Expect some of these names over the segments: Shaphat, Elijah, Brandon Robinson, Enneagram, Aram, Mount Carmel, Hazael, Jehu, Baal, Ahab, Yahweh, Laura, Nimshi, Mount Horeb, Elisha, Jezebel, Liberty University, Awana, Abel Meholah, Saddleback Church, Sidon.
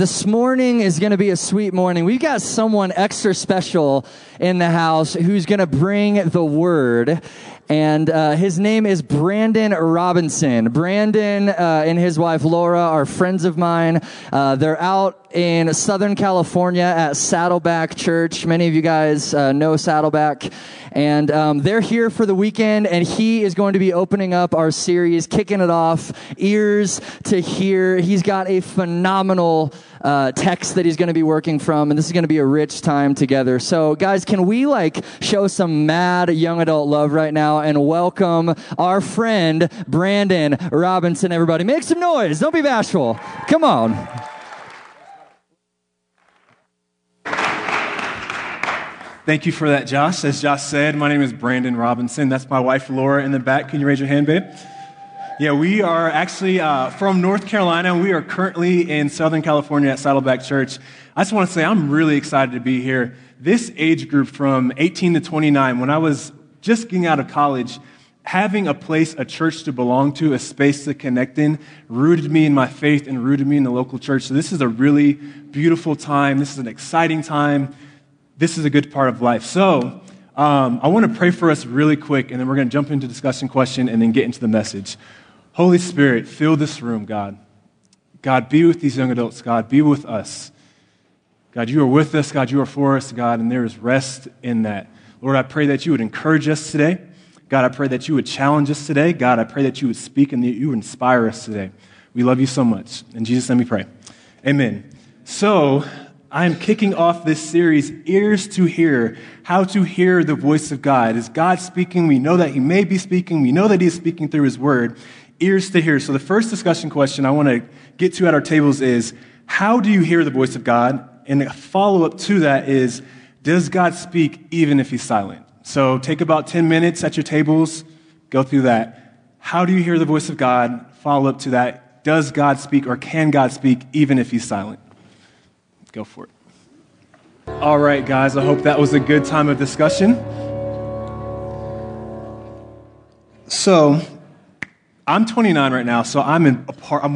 This morning is going to be a sweet morning. We've got someone extra special in the house who's going to bring the word. And his name is Brandon Robinson. Brandon and his wife, Laura, are friends of mine. They're out in Southern California at Saddleback Church. Many of you guys know Saddleback. And they're here for the weekend, and he is going to be opening up our series, kicking it off, Ears to Hear. He's got a phenomenal text that he's going to be working from, and this is going to be a rich time together. So, guys, can we, show some mad young adult love right now and welcome our friend, Brandon Robinson, everybody. Make some noise. Don't be bashful. Come on. Thank you for that, Josh. As Josh said, my name is Brandon Robinson. That's my wife, Laura, in the back. Can you raise your hand, babe? Yeah, we are actually from North Carolina. We are currently in Southern California at Saddleback Church. I just want to say I'm really excited to be here. This age group from 18 to 29, when I was just getting out of college, having a place, a church to belong to, a space to connect in, rooted me in my faith and rooted me in the local church. So this is a really beautiful time. This is an exciting time. This is a good part of life. So I want to pray for us really quick, and then we're going to jump into discussion question and then get into the message. Holy Spirit, fill this room, God. God, be with these young adults, God. Be with us. God, you are with us, God. You are for us, God, and there is rest in that. Lord, I pray that you would encourage us today. God, I pray that you would challenge us today. God, I pray that you would speak and that you would inspire us today. We love you so much. In Jesus' name we pray. Amen. So I am kicking off this series, Ears to Hear, how to hear the voice of God. Is God speaking? We know that he may be speaking. We know that he is speaking through his word. Ears to hear. So the first discussion question I want to get to at our tables is, how do you hear the voice of God? And a follow-up to that is, does God speak even if he's silent? So take about 10 minutes at your tables, go through that. How do you hear the voice of God? Follow-up to that, does God speak or can God speak even if he's silent? Go for it. All right, guys, I hope that was a good time of discussion. So, I'm 29 right now, so I'm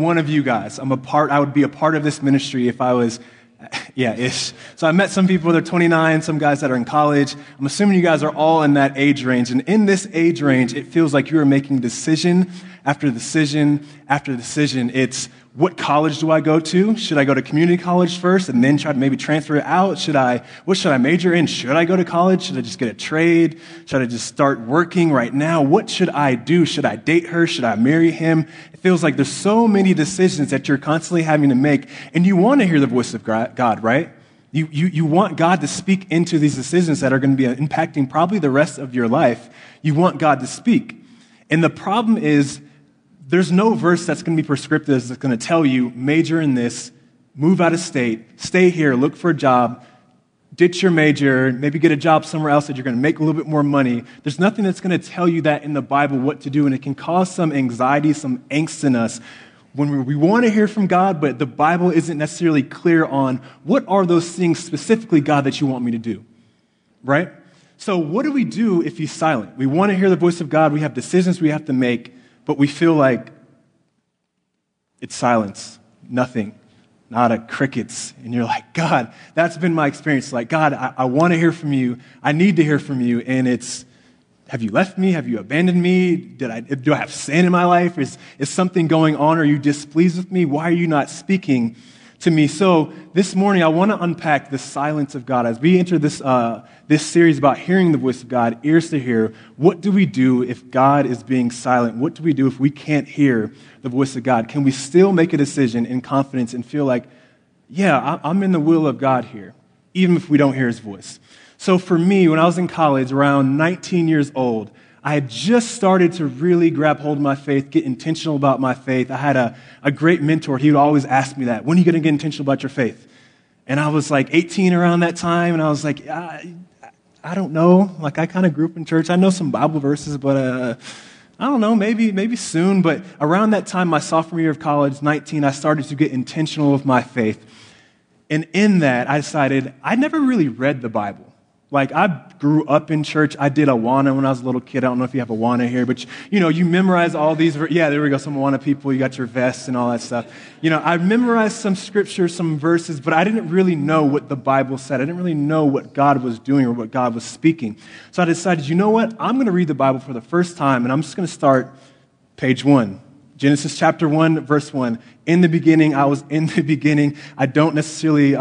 one of you guys. I would be a part of this ministry if I was, ish. So I met some people that are 29, some guys that are in college. I'm assuming you guys are all in that age range. And in this age range, it feels like you are making decision after decision after decision. It's, what college do I go to? Should I go to community college first and then try to maybe transfer it out? What should I major in? Should I go to college? Should I just get a trade? Should I just start working right now? What should I do? Should I date her? Should I marry him? It feels like there's so many decisions that you're constantly having to make, and you want to hear the voice of God, right? You want God to speak into these decisions that are going to be impacting probably the rest of your life. You want God to speak. And the problem is, there's no verse that's going to be prescriptive that's going to tell you, major in this, move out of state, stay here, look for a job, ditch your major, maybe get a job somewhere else that you're going to make a little bit more money. There's nothing that's going to tell you that in the Bible what to do, and it can cause some anxiety, some angst in us when we want to hear from God, but the Bible isn't necessarily clear on what are those things specifically, God, that you want me to do, right? So what do we do if he's silent? We want to hear the voice of God. We have decisions we have to make. But we feel like it's silence, nothing, nada, crickets. And you're like, God, that's been my experience. Like, God, I want to hear from you. I need to hear from you. And it's, have you left me? Have you abandoned me? Do I have sin in my life? Is something going on? Are you displeased with me? Why are you not speaking to me? So this morning, I want to unpack the silence of God. As we enter this series about hearing the voice of God, ears to hear, what do we do if God is being silent? What do we do if we can't hear the voice of God? Can we still make a decision in confidence and feel like, yeah, I'm in the will of God here, even if we don't hear his voice? So for me, when I was in college, around 19 years old, I had just started to really grab hold of my faith, get intentional about my faith. I had a great mentor. He would always ask me that. When are you going to get intentional about your faith? And I was 18 around that time, and I was like, I don't know. I kind of grew up in church. I know some Bible verses, but I don't know, maybe soon. But around that time, my sophomore year of college, 19, I started to get intentional with my faith. And in that, I decided I never really read the Bible. Like, I grew up in church. I did Awana when I was a little kid. I don't know if you have Awana here, but, you know, you memorize all these. Yeah, there we go. Some Awana people. You got your vests and all that stuff. You know, I memorized some scriptures, some verses, but I didn't really know what the Bible said. I didn't really know what God was doing or what God was speaking. So I decided, you know what? I'm going to read the Bible for the first time, and I'm just going to start page 1. Genesis chapter 1, verse 1. In the beginning, I was in the beginning. I don't necessarily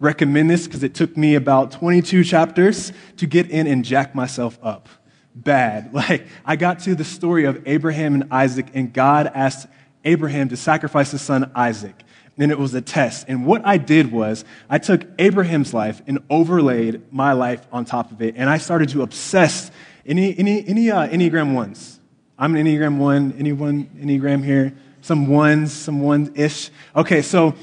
recommend this because it took me about 22 chapters to get in and jack myself up. Bad. Like, I got to the story of Abraham and Isaac, and God asked Abraham to sacrifice his son Isaac. And it was a test. And what I did was I took Abraham's life and overlaid my life on top of it, and I started to obsess any Enneagram 1s. I'm an Enneagram 1. Anyone Enneagram here? Some 1-ish. Okay, so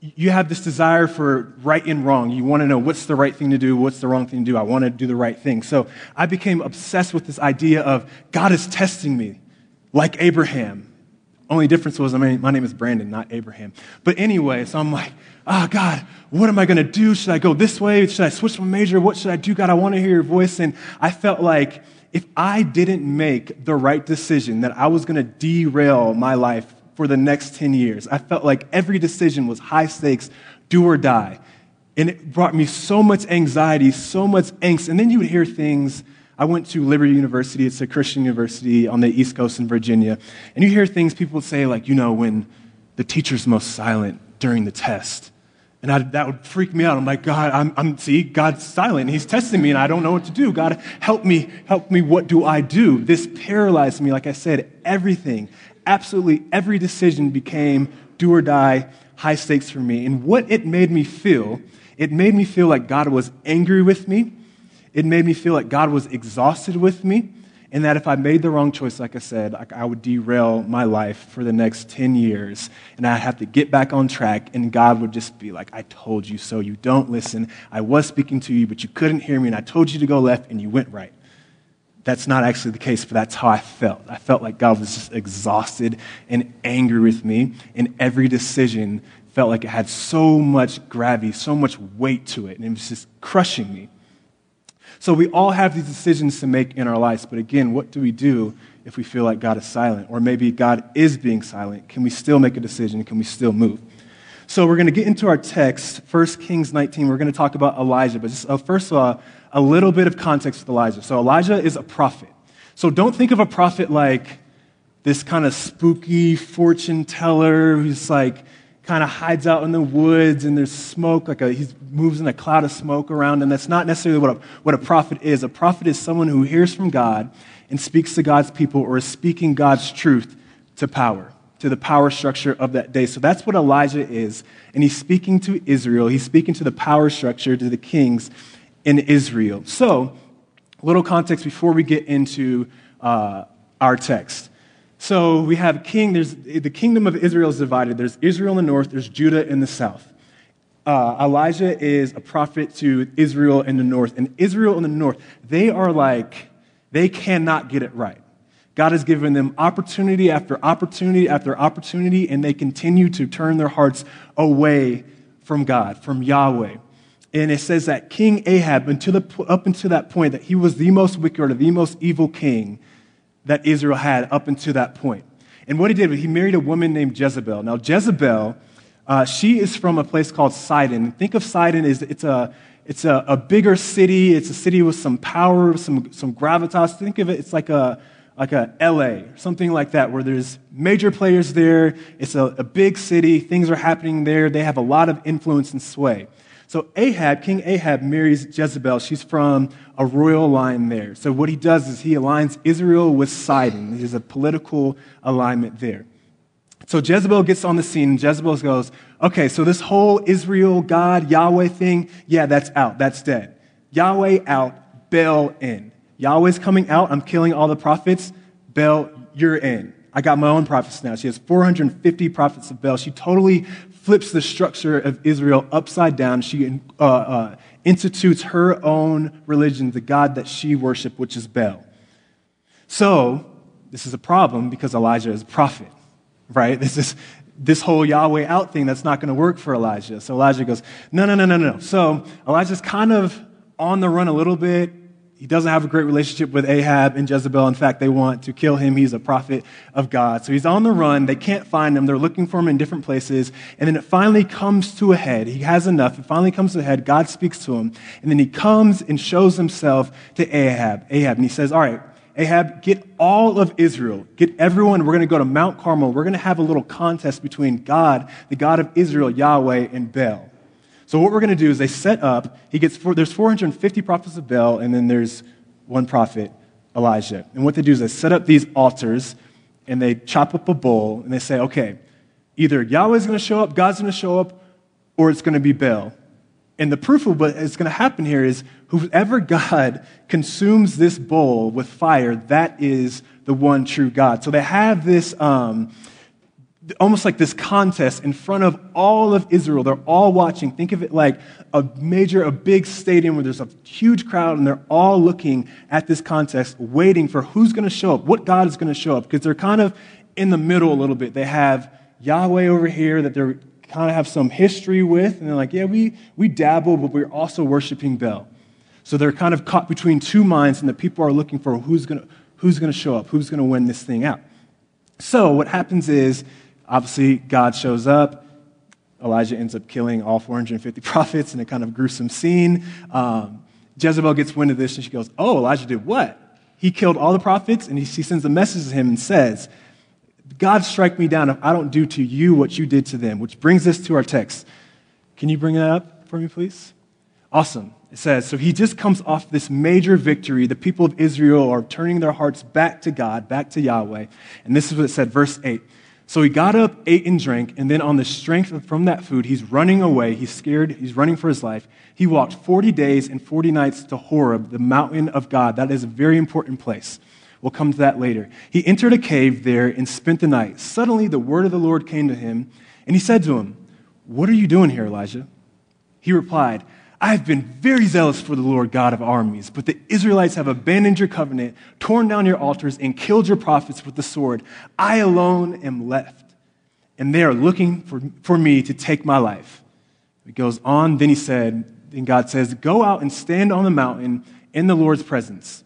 you have this desire for right and wrong. You want to know what's the right thing to do, what's the wrong thing to do. I want to do the right thing. So I became obsessed with this idea of God is testing me like Abraham. Only difference was my name is Brandon, not Abraham. But anyway, so I'm like, God, what am I going to do? Should I go this way? Should I switch my major? What should I do? God, I want to hear your voice. And I felt like if I didn't make the right decision, that I was going to derail my life for the next 10 years. I felt like every decision was high stakes, do or die. And it brought me so much anxiety, so much angst. And then you would hear things. I went to Liberty University. It's a Christian university on the East Coast in Virginia. And you hear things people would say, like, you know, when the teacher's most silent during the test. And that would freak me out. I'm like, God, see, God's silent. He's testing me, and I don't know what to do. God, help me. What do I do? This paralyzed me. Like I said, everything, absolutely every decision became do or die, high stakes for me. And what it made me feel like God was angry with me. It made me feel like God was exhausted with me. And that if I made the wrong choice, like I said, I would derail my life for the next 10 years, and I'd have to get back on track, and God would just be like, I told you so. You don't listen. I was speaking to you, but you couldn't hear me, and I told you to go left, and you went right. That's not actually the case, but that's how I felt. I felt like God was just exhausted and angry with me, and every decision felt like it had so much gravity, so much weight to it, and it was just crushing me. So we all have these decisions to make in our lives, but again, what do we do if we feel like God is silent? Or maybe God is being silent. Can we still make a decision? Can we still move? So we're going to get into our text, 1 Kings 19. We're going to talk about Elijah, but just first of all, a little bit of context with Elijah. So Elijah is a prophet. So don't think of a prophet like this kind of spooky fortune teller who's like, kind of hides out in the woods and there's smoke, he moves in a cloud of smoke around him. That's not necessarily what a prophet is. A prophet is someone who hears from God and speaks to God's people or is speaking God's truth to power, to the power structure of that day. So that's what Elijah is. And he's speaking to Israel. He's speaking to the power structure, to the kings in Israel. So a little context before we get into our text. So we have the kingdom of Israel is divided. There's Israel in the north, there's Judah in the south. Elijah is a prophet to Israel in the north. And Israel in the north, they are like, they cannot get it right. God has given them opportunity after opportunity after opportunity, and they continue to turn their hearts away from God, from Yahweh. And it says that King Ahab, up until that point, that he was the most wicked or the most evil king that Israel had up until that point. And what he did was he married a woman named Jezebel. Now, Jezebel, she is from a place called Sidon. Think of Sidon as it's a bigger city. It's a city with some power, some gravitas. Think of it, it's like a LA, something like that, where there's major players there. It's a big city. Things are happening there. They have a lot of influence and sway. So King Ahab marries Jezebel. She's from a royal line there. So what he does is he aligns Israel with Sidon. There's a political alignment there. So Jezebel gets on the scene, and Jezebel goes, okay, so this whole Israel, God, Yahweh thing, yeah, that's out. That's dead. Yahweh out, Baal in. Yahweh's coming out. I'm killing all the prophets. Baal, you're in. I got my own prophets now. She has 450 prophets of Baal. She totally flips the structure of Israel upside down. She institutes her own religion, the God that she worshiped, which is Baal. So this is a problem because Elijah is a prophet, right? This whole Yahweh out thing, that's not going to work for Elijah. So Elijah goes, no. So Elijah's kind of on the run a little bit. He doesn't have a great relationship with Ahab and Jezebel. In fact, they want to kill him. He's a prophet of God. So he's on the run. They can't find him. They're looking for him in different places. And then it finally comes to a head. He has enough. It finally comes to a head. God speaks to him. And then he comes and shows himself to Ahab. And he says, all right, Ahab, get all of Israel. Get everyone. We're going to go to Mount Carmel. We're going to have a little contest between God, the God of Israel, Yahweh, and Baal. So what we're going to do is they set up, there's 450 prophets of Baal, and then there's one prophet, Elijah. And what they do is they set up these altars, and they chop up a bull, and they say, okay, either Yahweh's going to show up, God's going to show up, or it's going to be Baal. And the proof of what is going to happen here is whoever God consumes this bull with fire, that is the one true God. So they have this almost like this contest in front of all of Israel. They're all watching. Think of it like a big stadium where there's a huge crowd and they're all looking at this contest, waiting for who's going to show up, what God is going to show up, because they're kind of in the middle a little bit. They have Yahweh over here that they're kind of have some history with, and they're like, yeah, we dabble, but we're also worshiping Baal. So they're kind of caught between two minds, and the people are looking for who's going to show up, who's going to win this thing out. So what happens is, obviously, God shows up. Elijah ends up killing all 450 prophets in a kind of gruesome scene. Jezebel gets wind of this, and she goes, oh, Elijah did what? He killed all the prophets, and she sends a message to him and says, God, strike me down if I don't do to you what you did to them, which brings us to our text. Can you bring that up for me, please? Awesome. It says, so he just comes off this major victory. The people of Israel are turning their hearts back to God, back to Yahweh. And this is what it said, verse 8. So he got up, ate and drank, and then on the strength from that food, he's running away. He's scared. He's running for his life. He walked 40 days and 40 nights to Horeb, the mountain of God. That is a very important place. We'll come to that later. He entered a cave there and spent the night. Suddenly, the word of the Lord came to him, and he said to him, what are you doing here, Elijah? He replied, I have been very zealous for the Lord God of armies, but the Israelites have abandoned your covenant, torn down your altars, and killed your prophets with the sword. I alone am left, and they are looking for me to take my life. It goes on, then God says, go out and stand on the mountain in the Lord's presence.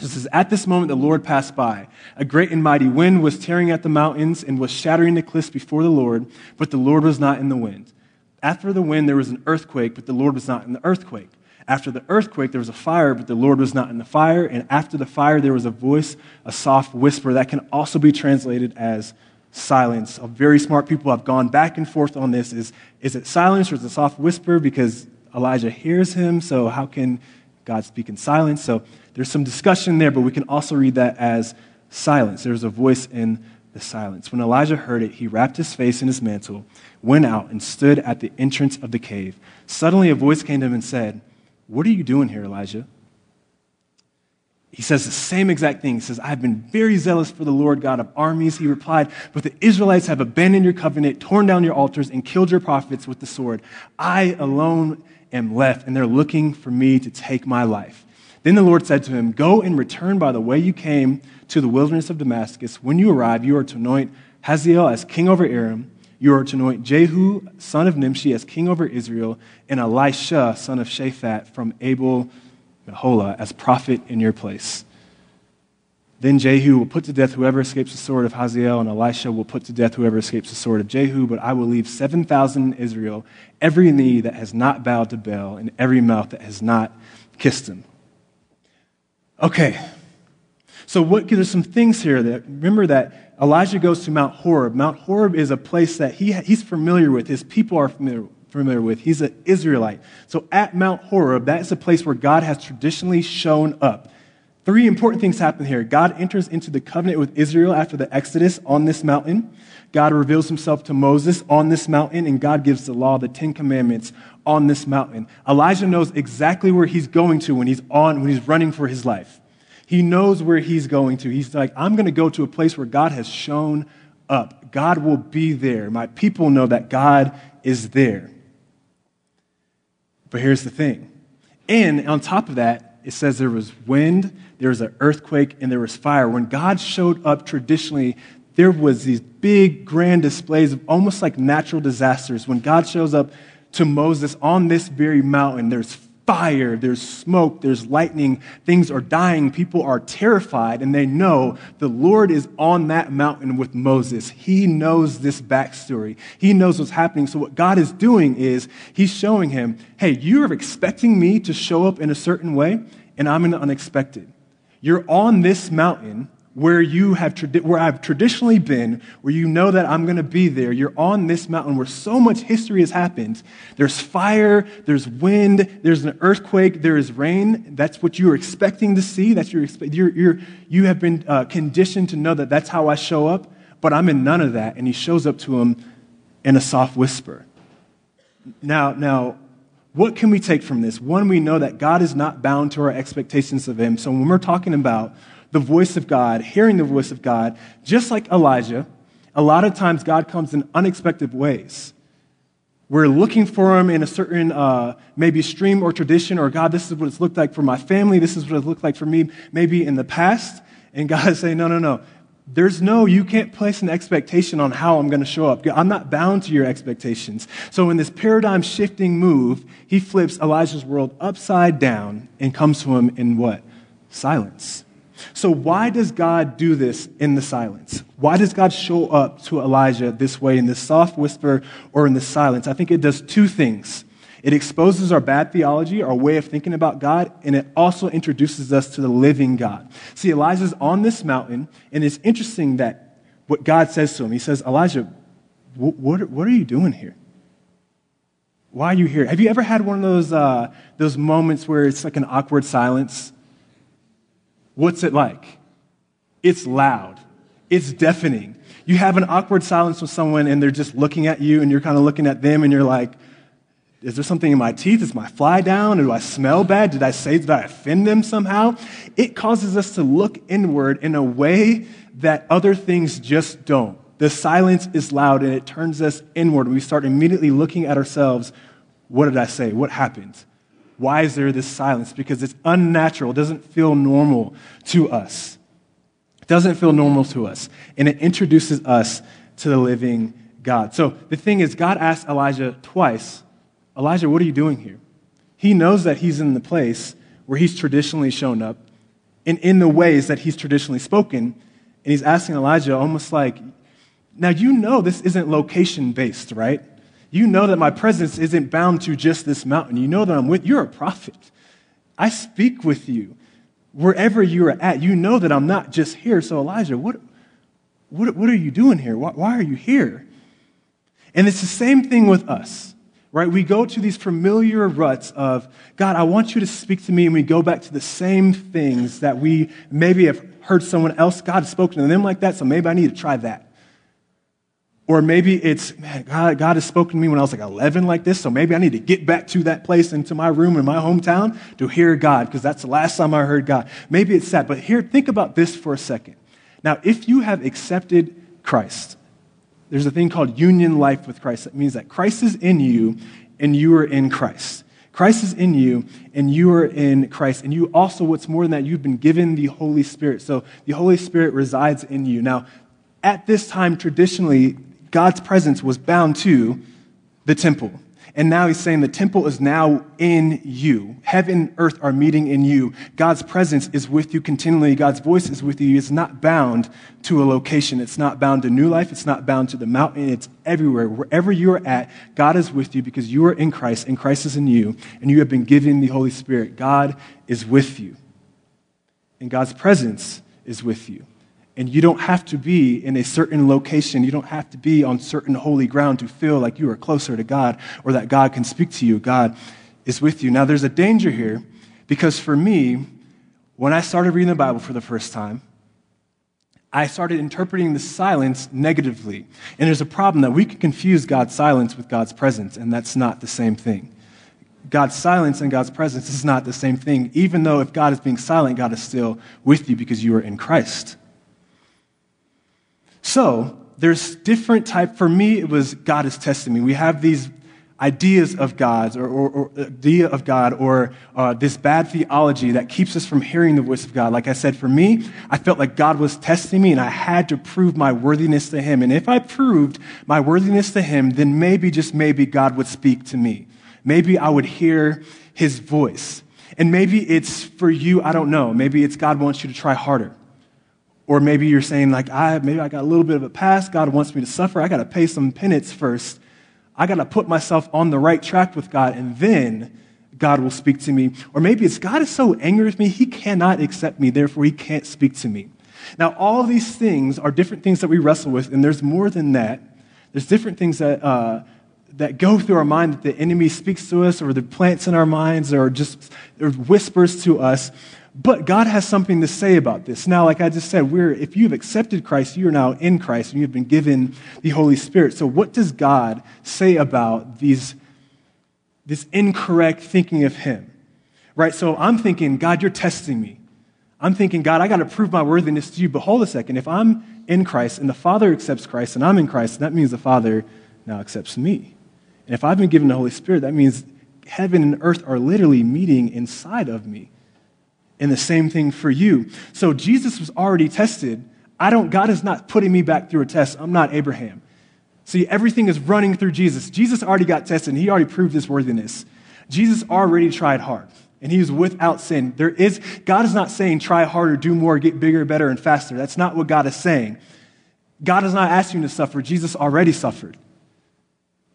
It says, at this moment the Lord passed by. A great and mighty wind was tearing at the mountains and was shattering the cliffs before the Lord, but the Lord was not in the wind. After the wind, there was an earthquake, but the Lord was not in the earthquake. After the earthquake, there was a fire, but the Lord was not in the fire. And after the fire, there was a voice, a soft whisper. That can also be translated as silence. Very smart people have gone back and forth on this. Is it silence or is it a soft whisper? Because Elijah hears him, so how can God speak in silence? So there's some discussion there, but we can also read that as silence. There's a voice in the silence. When Elijah heard it, he wrapped his face in his mantle, went out, and stood at the entrance of the cave. Suddenly a voice came to him and said, what are you doing here, Elijah? He says the same exact thing. He says, I've been very zealous for the Lord God of armies. He replied, but the Israelites have abandoned your covenant, torn down your altars, and killed your prophets with the sword. I alone am left, and they're looking for me to take my life. Then the Lord said to him, go and return by the way you came to the wilderness of Damascus. When you arrive, you are to anoint Hazael as king over Aram. You are to anoint Jehu, son of Nimshi, as king over Israel, and Elisha, son of Shaphat, from Abel Meholah, as prophet in your place. Then Jehu will put to death whoever escapes the sword of Hazael, and Elisha will put to death whoever escapes the sword of Jehu, but I will leave 7,000 in Israel, every knee that has not bowed to Baal, and every mouth that has not kissed him. Okay, so there's some things here. Remember that Elijah goes to Mount Horeb. Mount Horeb is a place that he's familiar with, his people are familiar with. He's an Israelite. So at Mount Horeb, that is a place where God has traditionally shown up. Three important things happen here. God enters into the covenant with Israel after the Exodus on this mountain. God reveals himself to Moses on this mountain, and God gives the law, the Ten Commandments, on this mountain. Elijah knows exactly where he's going to when he's running for his life. He knows where he's going to. He's like, I'm going to go to a place where God has shown up. God will be there. My people know that God is there. But here's the thing. And on top of that, it says there was wind, there was an earthquake, and there was fire. When God showed up traditionally, there was these big, grand displays of almost like natural disasters. When God shows up to Moses on this very mountain, there's fire, there's smoke, there's lightning, things are dying, people are terrified, and they know the Lord is on that mountain with Moses. He knows this backstory. He knows what's happening. So what God is doing is he's showing him, hey, you're expecting me to show up in a certain way, and I'm in the unexpected. You're on this mountain where you have where I've traditionally been, where you know that I'm going to be there. You're on this mountain where so much history has happened. There's fire, there's wind, there's an earthquake, there is rain. That's what you're expecting to see. That's you have been conditioned to know that that's how I show up, but I'm in none of that. And he shows up to him in a soft whisper. Now, what can we take from this? One, we know that God is not bound to our expectations of him. So when we're talking about the voice of God, hearing the voice of God, just like Elijah, a lot of times God comes in unexpected ways. We're looking for him in a certain maybe stream or tradition, or God, this is what it's looked like for my family, this is what it looked like for me maybe in the past, and God is saying, no. There's no, you can't place an expectation on how I'm going to show up. I'm not bound to your expectations. So in this paradigm shifting move, he flips Elijah's world upside down and comes to him in what? Silence. So why does God do this in the silence? Why does God show up to Elijah this way, in this soft whisper or in the silence? I think it does two things. It exposes our bad theology, our way of thinking about God, and it also introduces us to the living God. See, Elijah's on this mountain, and it's interesting that what God says to him. He says, Elijah, what are you doing here? Why are you here? Have you ever had one of those moments where it's like an awkward silence? What's it like? It's loud. It's deafening. You have an awkward silence with someone and they're just looking at you and you're kind of looking at them and you're like, is there something in my teeth? Is my fly down? Or do I smell bad? Did I offend them somehow? It causes us to look inward in a way that other things just don't. The silence is loud and it turns us inward. We start immediately looking at ourselves. What did I say? What happened? Why is there this silence? Because it's unnatural. It doesn't feel normal to us. And it introduces us to the living God. So the thing is, God asked Elijah twice, Elijah, what are you doing here? He knows that he's in the place where he's traditionally shown up and in the ways that he's traditionally spoken. And he's asking Elijah almost like, now you know this isn't location-based, right? You know that my presence isn't bound to just this mountain. You know that you're a prophet. I speak with you wherever you're at. You know that I'm not just here. So Elijah, what are you doing here? Why are you here? And it's the same thing with us, right? We go to these familiar ruts of, God, I want you to speak to me. And we go back to the same things that we maybe have heard someone else. God has spoken to them like that, so maybe I need to try that. Or maybe it's, man, God has spoken to me when I was like 11 like this, so maybe I need to get back to that place and to my room in my hometown to hear God, because that's the last time I heard God. Maybe it's that. But here, think about this for a second. Now, if you have accepted Christ, there's a thing called union life with Christ. That means that Christ is in you, and you are in Christ. Christ is in you, and you are in Christ. And you also, what's more than that, you've been given the Holy Spirit. So the Holy Spirit resides in you. Now, at this time, traditionally, God's presence was bound to the temple. And now he's saying the temple is now in you. Heaven and earth are meeting in you. God's presence is with you continually. God's voice is with you. It's not bound to a location. It's not bound to new life. It's not bound to the mountain. It's everywhere. Wherever you are at, God is with you because you are in Christ and Christ is in you. And you have been given the Holy Spirit. God is with you. And God's presence is with you. And you don't have to be in a certain location. You don't have to be on certain holy ground to feel like you are closer to God or that God can speak to you. God is with you. Now, there's a danger here because for me, when I started reading the Bible for the first time, I started interpreting the silence negatively. And there's a problem that we can confuse God's silence with God's presence, and that's not the same thing. God's silence and God's presence is not the same thing, even though if God is being silent, God is still with you because you are in Christ. So there's different type. For me, it was God is testing me. We have these ideas of God or this bad theology that keeps us from hearing the voice of God. Like I said, for me, I felt like God was testing me and I had to prove my worthiness to him. And if I proved my worthiness to him, then maybe, just maybe, God would speak to me. Maybe I would hear his voice. And maybe it's for you, I don't know. Maybe it's God wants you to try harder. Or maybe you're saying, like, maybe I got a little bit of a past. God wants me to suffer. I got to pay some penance first. I got to put myself on the right track with God, and then God will speak to me. Or maybe it's God is so angry with me, he cannot accept me, therefore he can't speak to me. Now, all these things are different things that we wrestle with, and there's more than that. There's different things that go through our mind that the enemy speaks to us, or the plants in our minds, or just whispers to us. But God has something to say about this. Now, like I just said, if you've accepted Christ, you are now in Christ, and you've been given the Holy Spirit. So what does God say about this incorrect thinking of him? Right? So I'm thinking, God, you're testing me. I'm thinking, God, I got to prove my worthiness to you. But hold a second. If I'm in Christ and the Father accepts Christ and I'm in Christ, that means the Father now accepts me. And if I've been given the Holy Spirit, that means heaven and earth are literally meeting inside of me. And the same thing for you. So Jesus was already tested. God is not putting me back through a test. I'm not Abraham. See, everything is running through Jesus. Jesus already got tested. And he already proved his worthiness. Jesus already tried hard. And he was without sin. God is not saying try harder, do more, get bigger, better, and faster. That's not what God is saying. God is not asking you to suffer. Jesus already suffered.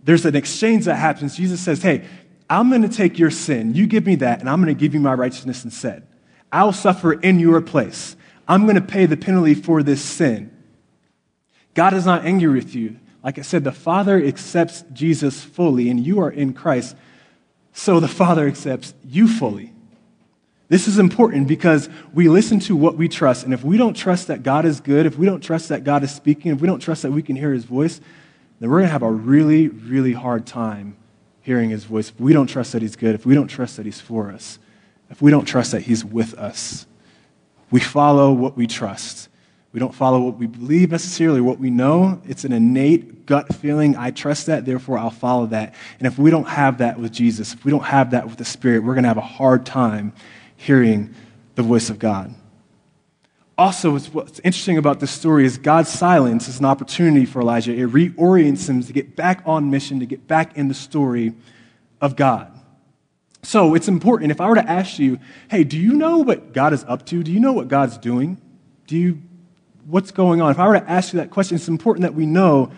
There's an exchange that happens. Jesus says, hey, I'm going to take your sin. You give me that, and I'm going to give you my righteousness instead. I'll suffer in your place. I'm going to pay the penalty for this sin. God is not angry with you. Like I said, the Father accepts Jesus fully, and you are in Christ. So the Father accepts you fully. This is important because we listen to what we trust. And if we don't trust that God is good, if we don't trust that God is speaking, if we don't trust that we can hear his voice, then we're going to have a really, really hard time hearing his voice. If we don't trust that he's good, if we don't trust that he's for us, if we don't trust that he's with us, we follow what we trust. We don't follow what we believe necessarily, what we know. It's an innate gut feeling. I trust that, therefore I'll follow that. And if we don't have that with Jesus, if we don't have that with the Spirit, we're going to have a hard time hearing the voice of God. Also, what's interesting about this story is God's silence is an opportunity for Elijah. It reorients him to get back on mission, to get back in the story of God. So it's important. If I were to ask you, hey, do you know what God is up to? Do you know what God's doing? What's going on? If I were to ask you that question, it's important that we know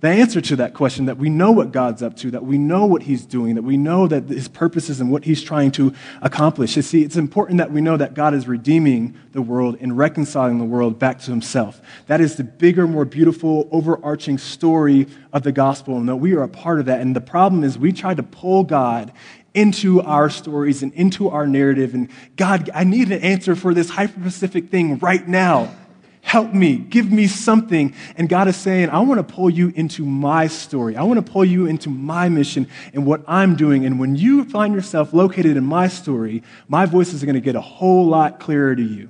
the answer to that question, that we know what God's up to, that we know what he's doing, that we know that his purposes and what he's trying to accomplish. You see, it's important that we know that God is redeeming the world and reconciling the world back to himself. That is the bigger, more beautiful, overarching story of the gospel, and that we are a part of that. And the problem is we try to pull God into our stories and into our narrative. And God, I need an answer for this hyper-specific thing right now. Help me, give me something. And God is saying, I want to pull you into my story. I want to pull you into my mission and what I'm doing. And when you find yourself located in my story, my voice is going to get a whole lot clearer to you.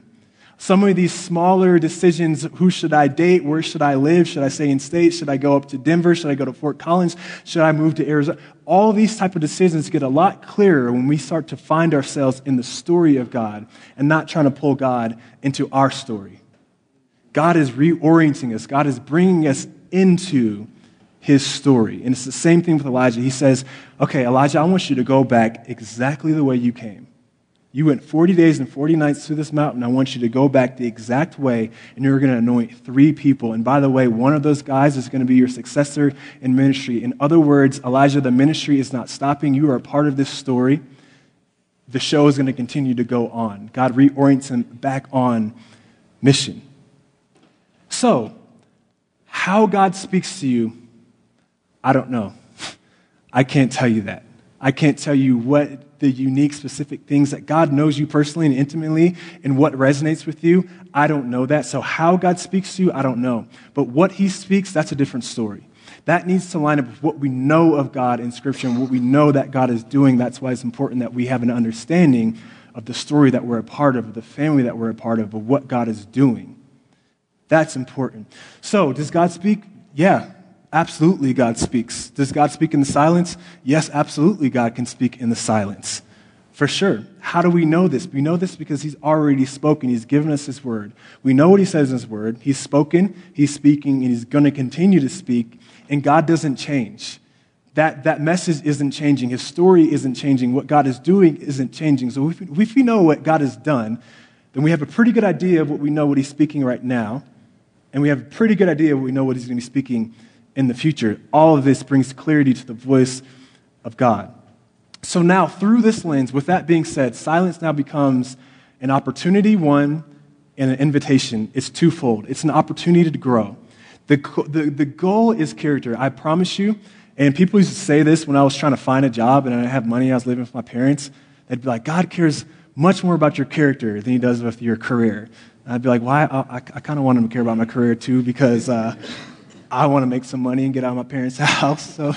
Some of these smaller decisions, who should I date? Where should I live? Should I stay in state? Should I go up to Denver? Should I go to Fort Collins? Should I move to Arizona? All these type of decisions get a lot clearer when we start to find ourselves in the story of God and not trying to pull God into our story. God is reorienting us. God is bringing us into his story. And it's the same thing with Elijah. He says, okay, Elijah, I want you to go back exactly the way you came. You went 40 days and 40 nights through this mountain. I want you to go back the exact way, and you're going to anoint 3 people. And by the way, one of those guys is going to be your successor in ministry. In other words, Elijah, the ministry is not stopping. You are a part of this story. The show is going to continue to go on. God reorients him back on mission. So, how God speaks to you, I don't know. I can't tell you that. I can't tell you what the unique, specific things that God knows you personally and intimately and what resonates with you, I don't know that. So how God speaks to you, I don't know. But what he speaks, that's a different story. That needs to line up with what we know of God in Scripture and what we know that God is doing. That's why it's important that we have an understanding of the story that we're a part of the family that we're a part of what God is doing. That's important. So, does God speak? Yeah, absolutely God speaks. Does God speak in the silence? Yes, absolutely God can speak in the silence. For sure. How do we know this? We know this because he's already spoken. He's given us his word. We know what he says in his word. He's spoken, he's speaking, and he's going to continue to speak. And God doesn't change. That message isn't changing. His story isn't changing. What God is doing isn't changing. So if we know what God has done, then we have a pretty good idea of what we know what he's speaking right now, and we have a pretty good idea of what we know what he's going to be speaking in the future. All of this brings clarity to the voice of God. So now, through this lens, with that being said, silence now becomes an opportunity, one, and an invitation. It's twofold. It's an opportunity to grow. The goal is character. I promise you. And people used to say this when I was trying to find a job and I didn't have money, I was living with my parents. They'd be like, God cares much more about your character than he does with your career. And I'd be like, why? Well, I kind of want him to care about my career too, because I want to make some money and get out of my parents' house. So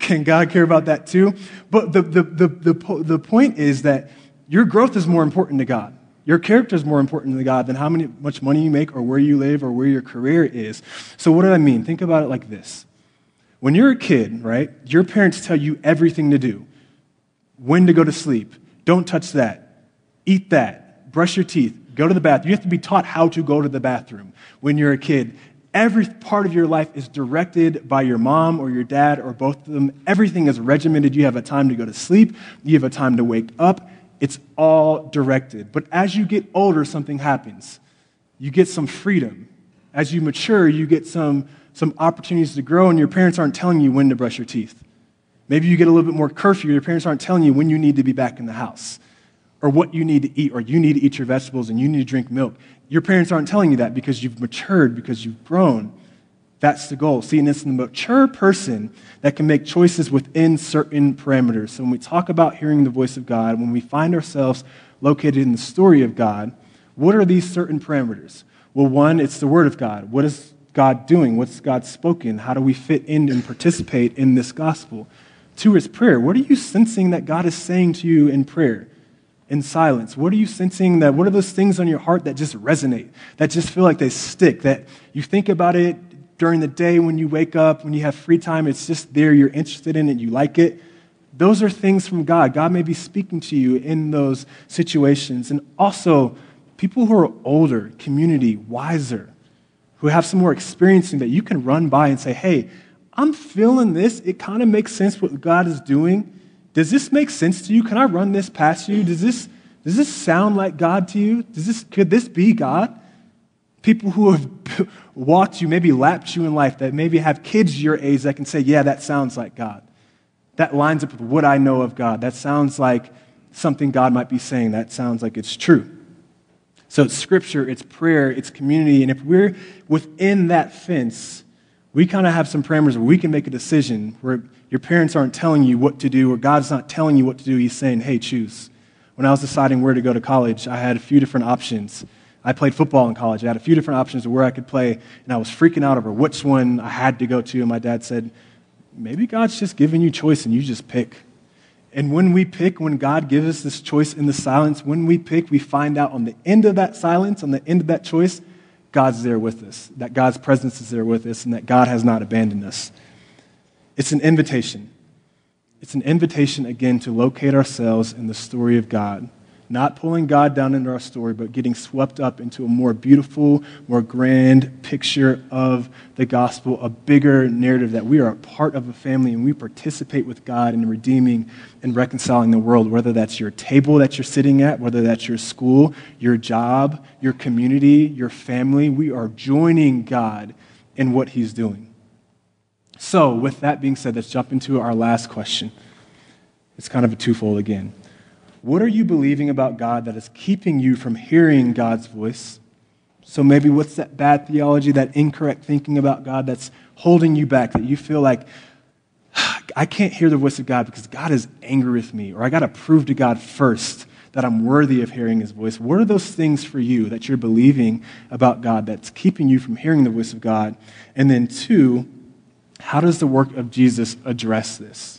can God care about that too? But the point is that your growth is more important to God. Your character is more important to God than how much money you make or where you live or where your career is. So what do I mean? Think about it like this. When you're a kid, right, your parents tell you everything to do. When to go to sleep. Don't touch that. Eat that. Brush your teeth. Go to the bathroom. You have to be taught how to go to the bathroom when you're a kid. Every part of your life is directed by your mom or your dad or both of them. Everything is regimented. You have a time to go to sleep. You have a time to wake up. It's all directed. But as you get older, something happens. You get some freedom. As you mature, you get some opportunities to grow, and your parents aren't telling you when to brush your teeth. Maybe you get a little bit more curfew. Your parents aren't telling you when you need to be back in the house or what you need to eat, or you need to eat your vegetables and you need to drink milk. Your parents aren't telling you that because you've matured, because you've grown. That's the goal. See, and it's the mature person that can make choices within certain parameters. So when we talk about hearing the voice of God, when we find ourselves located in the story of God, what are these certain parameters? Well, one, it's the Word of God. What is God doing? What's God spoken? How do we fit in and participate in this gospel? Two is prayer. What are you sensing that God is saying to you in prayer, in silence? What are you sensing that, what are those things on your heart that just resonate, that just feel like they stick, that you think about it during the day when you wake up, when you have free time, it's just there, you're interested in it, you like it. Those are things from God. God may be speaking to you in those situations. And also, people who are older, community, wiser, who have some more experience that you can run by and say, hey, I'm feeling this. It kind of makes sense what God is doing. Does this make sense to you? Can I run this past you? Does this sound like God to you? Could this be God? People who have walked you, maybe lapped you in life, that maybe have kids your age that can say, yeah, that sounds like God. That lines up with what I know of God. That sounds like something God might be saying. That sounds like it's true. So it's scripture, it's prayer, it's community, and if we're within that fence, we kind of have some parameters where we can make a decision where your parents aren't telling you what to do or God's not telling you what to do. He's saying, hey, choose. When I was deciding where to go to college, I had a few different options. I played football in college. I had a few different options of where I could play, and I was freaking out over which one I had to go to, and my dad said, maybe God's just giving you choice and you just pick. And when we pick, when God gives us this choice in the silence, when we pick, we find out on the end of that silence, on the end of that choice, God's there with us, that God's presence is there with us, and that God has not abandoned us. It's an invitation. It's an invitation, again, to locate ourselves in the story of God, not pulling God down into our story, but getting swept up into a more beautiful, more grand picture of the gospel, a bigger narrative that we are a part of a family and we participate with God in redeeming and reconciling the world, whether that's your table that you're sitting at, whether that's your school, your job, your community, your family. We are joining God in what he's doing. So with that being said, let's jump into our last question. It's kind of a twofold again. What are you believing about God that is keeping you from hearing God's voice? So maybe what's that bad theology, that incorrect thinking about God that's holding you back, that you feel like, I can't hear the voice of God because God is angry with me, or I got to prove to God first that I'm worthy of hearing his voice. What are those things for you that you're believing about God that's keeping you from hearing the voice of God? And then two, how does the work of Jesus address this?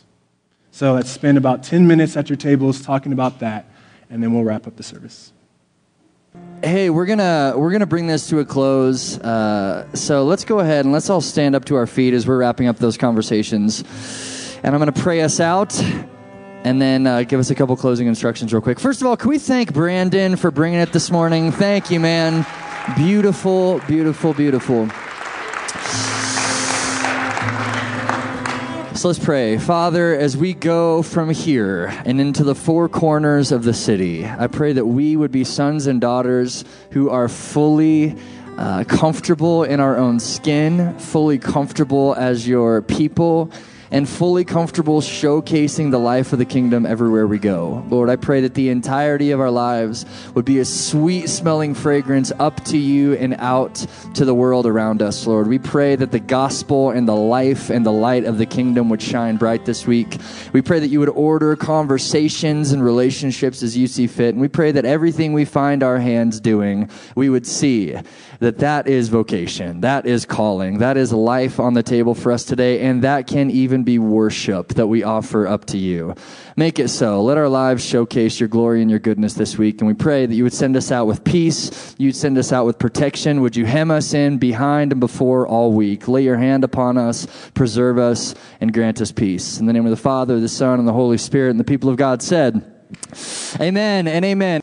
So let's spend about 10 minutes at your tables talking about that, and then we'll wrap up the service. Hey, we're gonna bring this to a close. So let's go ahead and let's all stand up to our feet as we're wrapping up those conversations. And I'm going to pray us out, and then give us a couple closing instructions real quick. First of all, can we thank Brandon for bringing it this morning? Thank you, man. Beautiful, beautiful, beautiful. So let's pray. Father, as we go from here and into the four corners of the city, I pray that we would be sons and daughters who are fully comfortable in our own skin, fully comfortable as your people, and fully comfortable showcasing the life of the kingdom everywhere we go. Lord, I pray that the entirety of our lives would be a sweet-smelling fragrance up to you and out to the world around us, Lord. We pray that the gospel and the life and the light of the kingdom would shine bright this week. We pray that you would order conversations and relationships as you see fit, and we pray that everything we find our hands doing, we would see that that is vocation, that is calling, that is life on the table for us today, and that can even be worship that we offer up to you. Make it so. Let our lives showcase your glory and your goodness this week. And we pray that you would send us out with peace. You'd send us out with protection. Would you hem us in behind and before all week? Lay your hand upon us, preserve us, and grant us peace. In the name of the Father, the Son, and the Holy Spirit, and the people of God said, amen and amen.